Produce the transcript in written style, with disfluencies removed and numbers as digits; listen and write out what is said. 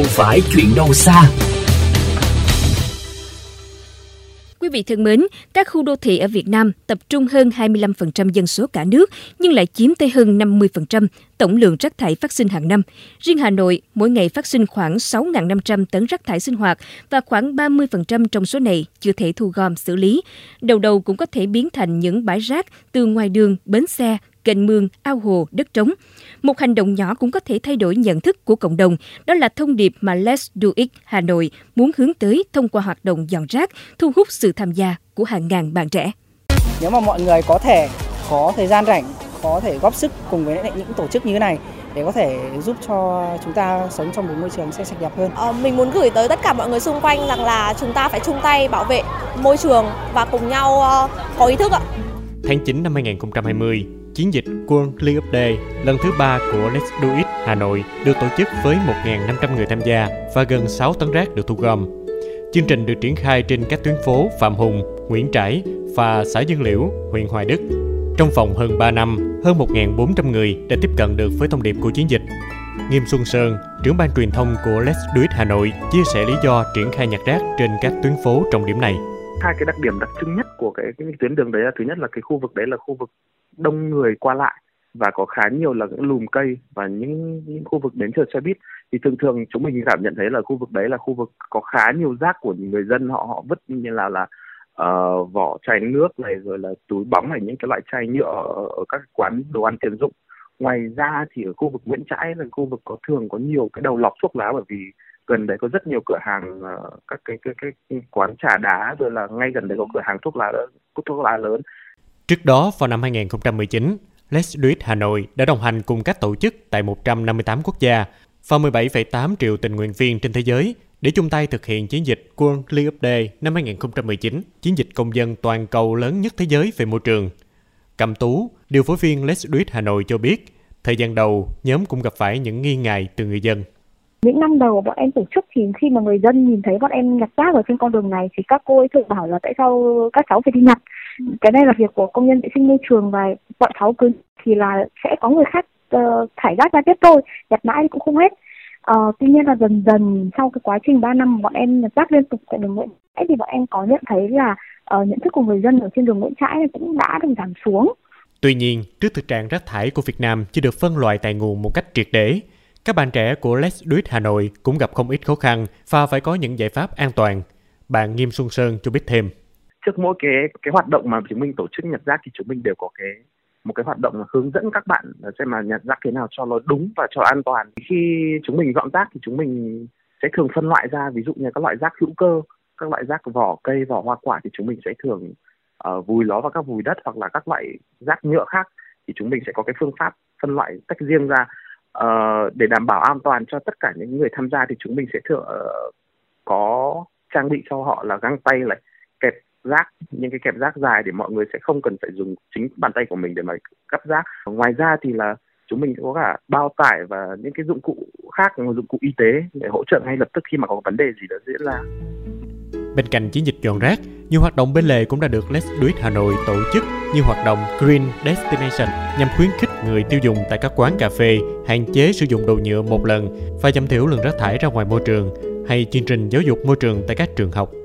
không phải chuyện đâu xa. Quý vị thân mến, các khu đô thị ở Việt Nam tập trung hơn 25% dân số cả nước nhưng lại chiếm tới hơn 50% tổng lượng rác thải phát sinh hàng năm. Riêng Hà Nội, mỗi ngày phát sinh khoảng 6.500 tấn rác thải sinh hoạt và khoảng 30% trong số này chưa thể thu gom xử lý. Đầu cũng có thể biến thành những bãi rác từ ngoài đường, bến xe, kênh mương, ao hồ, đất trống. Một hành động nhỏ cũng có thể thay đổi nhận thức của cộng đồng. Đó là thông điệp mà Let's Do It Hà Nội muốn hướng tới thông qua hoạt động dọn rác, thu hút sự tham gia của hàng ngàn bạn trẻ. Nếu mà mọi người có thể có thời gian rảnh, có thể góp sức cùng với những tổ chức như thế này để có thể giúp cho chúng ta sống trong một môi trường sẽ sạch đẹp hơn. Mình muốn gửi tới tất cả mọi người xung quanh rằng là chúng ta phải chung tay bảo vệ môi trường và cùng nhau có ý thức ạ. Tháng 9 năm 2020, chiến dịch Quân Clean Up Day lần thứ 3 của Let's Do It Hà Nội được tổ chức với 1.500 người tham gia và gần 6 tấn rác được thu gom. Chương trình được triển khai trên các tuyến phố Phạm Hùng, Nguyễn Trãi và xã Dương Liễu, huyện Hoài Đức. Trong vòng hơn 3 năm, hơn 1.400 người đã tiếp cận được với thông điệp của chiến dịch. Nghiêm Xuân Sơn, trưởng ban truyền thông của Let's Do It Hà Nội, chia sẻ lý do triển khai nhặt rác trên các tuyến phố trọng điểm này. Hai cái đặc điểm đặc trưng nhất của cái tuyến đường đấy là, thứ nhất là cái khu vực đấy là khu vực đông người qua lại và có khá nhiều là những lùm cây và những khu vực đến chờ xe buýt, thì thường chúng mình cảm nhận thấy là khu vực đấy là khu vực có khá nhiều rác của người dân, họ vứt như là vỏ chai nước này, rồi là túi bóng này, những cái loại chai nhựa ở các quán đồ ăn tiện dụng. Ngoài ra thì ở khu vực Nguyễn Trãi là khu vực có nhiều cái đầu lọc thuốc lá, bởi vì gần đấy có rất nhiều cửa hàng, các cái quán trà đá, rồi là ngay gần đấy có cửa hàng thuốc lá lớn. Trước đó, vào năm 2019, Let's Do It Hà Nội đã đồng hành cùng các tổ chức tại 158 quốc gia và 17,8 triệu tình nguyện viên trên thế giới để chung tay thực hiện chiến dịch World Clean Up Day năm 2019, chiến dịch công dân toàn cầu lớn nhất thế giới về môi trường. Cầm Tú, điều phối viên Let's Do It Hà Nội cho biết, thời gian đầu nhóm cũng gặp phải những nghi ngại từ người dân. Những năm đầu bọn em tổ chức thì khi mà người dân nhìn thấy bọn em nhặt rác ở trên con đường này thì các cô ấy thường bảo là tại sao các cháu phải đi nhặt. Cái này là việc của công nhân vệ sinh môi trường và bọn cháu cứ thì là sẽ có người khác thải rác ra tiếp thôi, nhặt mãi cũng không hết. Tuy nhiên là dần sau cái quá trình 3 năm bọn em nhặt rác liên tục tại đường Nguyễn Trãi thì bọn em có nhận thấy là nhận thức của người dân ở trên đường Nguyễn Trãi cũng đã được giảm xuống. Tuy nhiên, trước thực trạng rác thải của Việt Nam chưa được phân loại tại nguồn một cách triệt để, các bạn trẻ của Let's Do It Hà Nội cũng gặp không ít khó khăn và phải có những giải pháp an toàn. Bạn Nghiêm Xuân Sơn cho biết thêm. Trước mỗi cái hoạt động mà chúng mình tổ chức nhặt rác thì chúng mình đều có một cái hoạt động là hướng dẫn các bạn xem là nhặt rác thế nào cho nó đúng và cho an toàn. Khi chúng mình dọn rác thì chúng mình sẽ thường phân loại ra, ví dụ như các loại rác hữu cơ, các loại rác vỏ cây, vỏ hoa quả thì chúng mình sẽ thường vùi ló vào các vùi đất, hoặc là các loại rác nhựa khác thì chúng mình sẽ có cái phương pháp phân loại tách riêng ra. Để đảm bảo an toàn cho tất cả những người tham gia thì chúng mình sẽ có trang bị cho họ là găng tay này, kẹp rác, những cái kẹp rác dài để mọi người sẽ không cần phải dùng chính bàn tay của mình để mà gắp rác. Ngoài ra thì là chúng mình có cả bao tải và những cái dụng cụ khác, dụng cụ y tế để hỗ trợ ngay lập tức khi mà có vấn đề gì đó diễn ra. Bên cạnh chiến dịch dọn rác, nhiều hoạt động bên lề cũng đã được Let's Do It Hà Nội tổ chức như hoạt động Green Destination nhằm khuyến khích người tiêu dùng tại các quán cà phê hạn chế sử dụng đồ nhựa một lần và giảm thiểu lượng rác thải ra ngoài môi trường, hay chương trình giáo dục môi trường tại các trường học.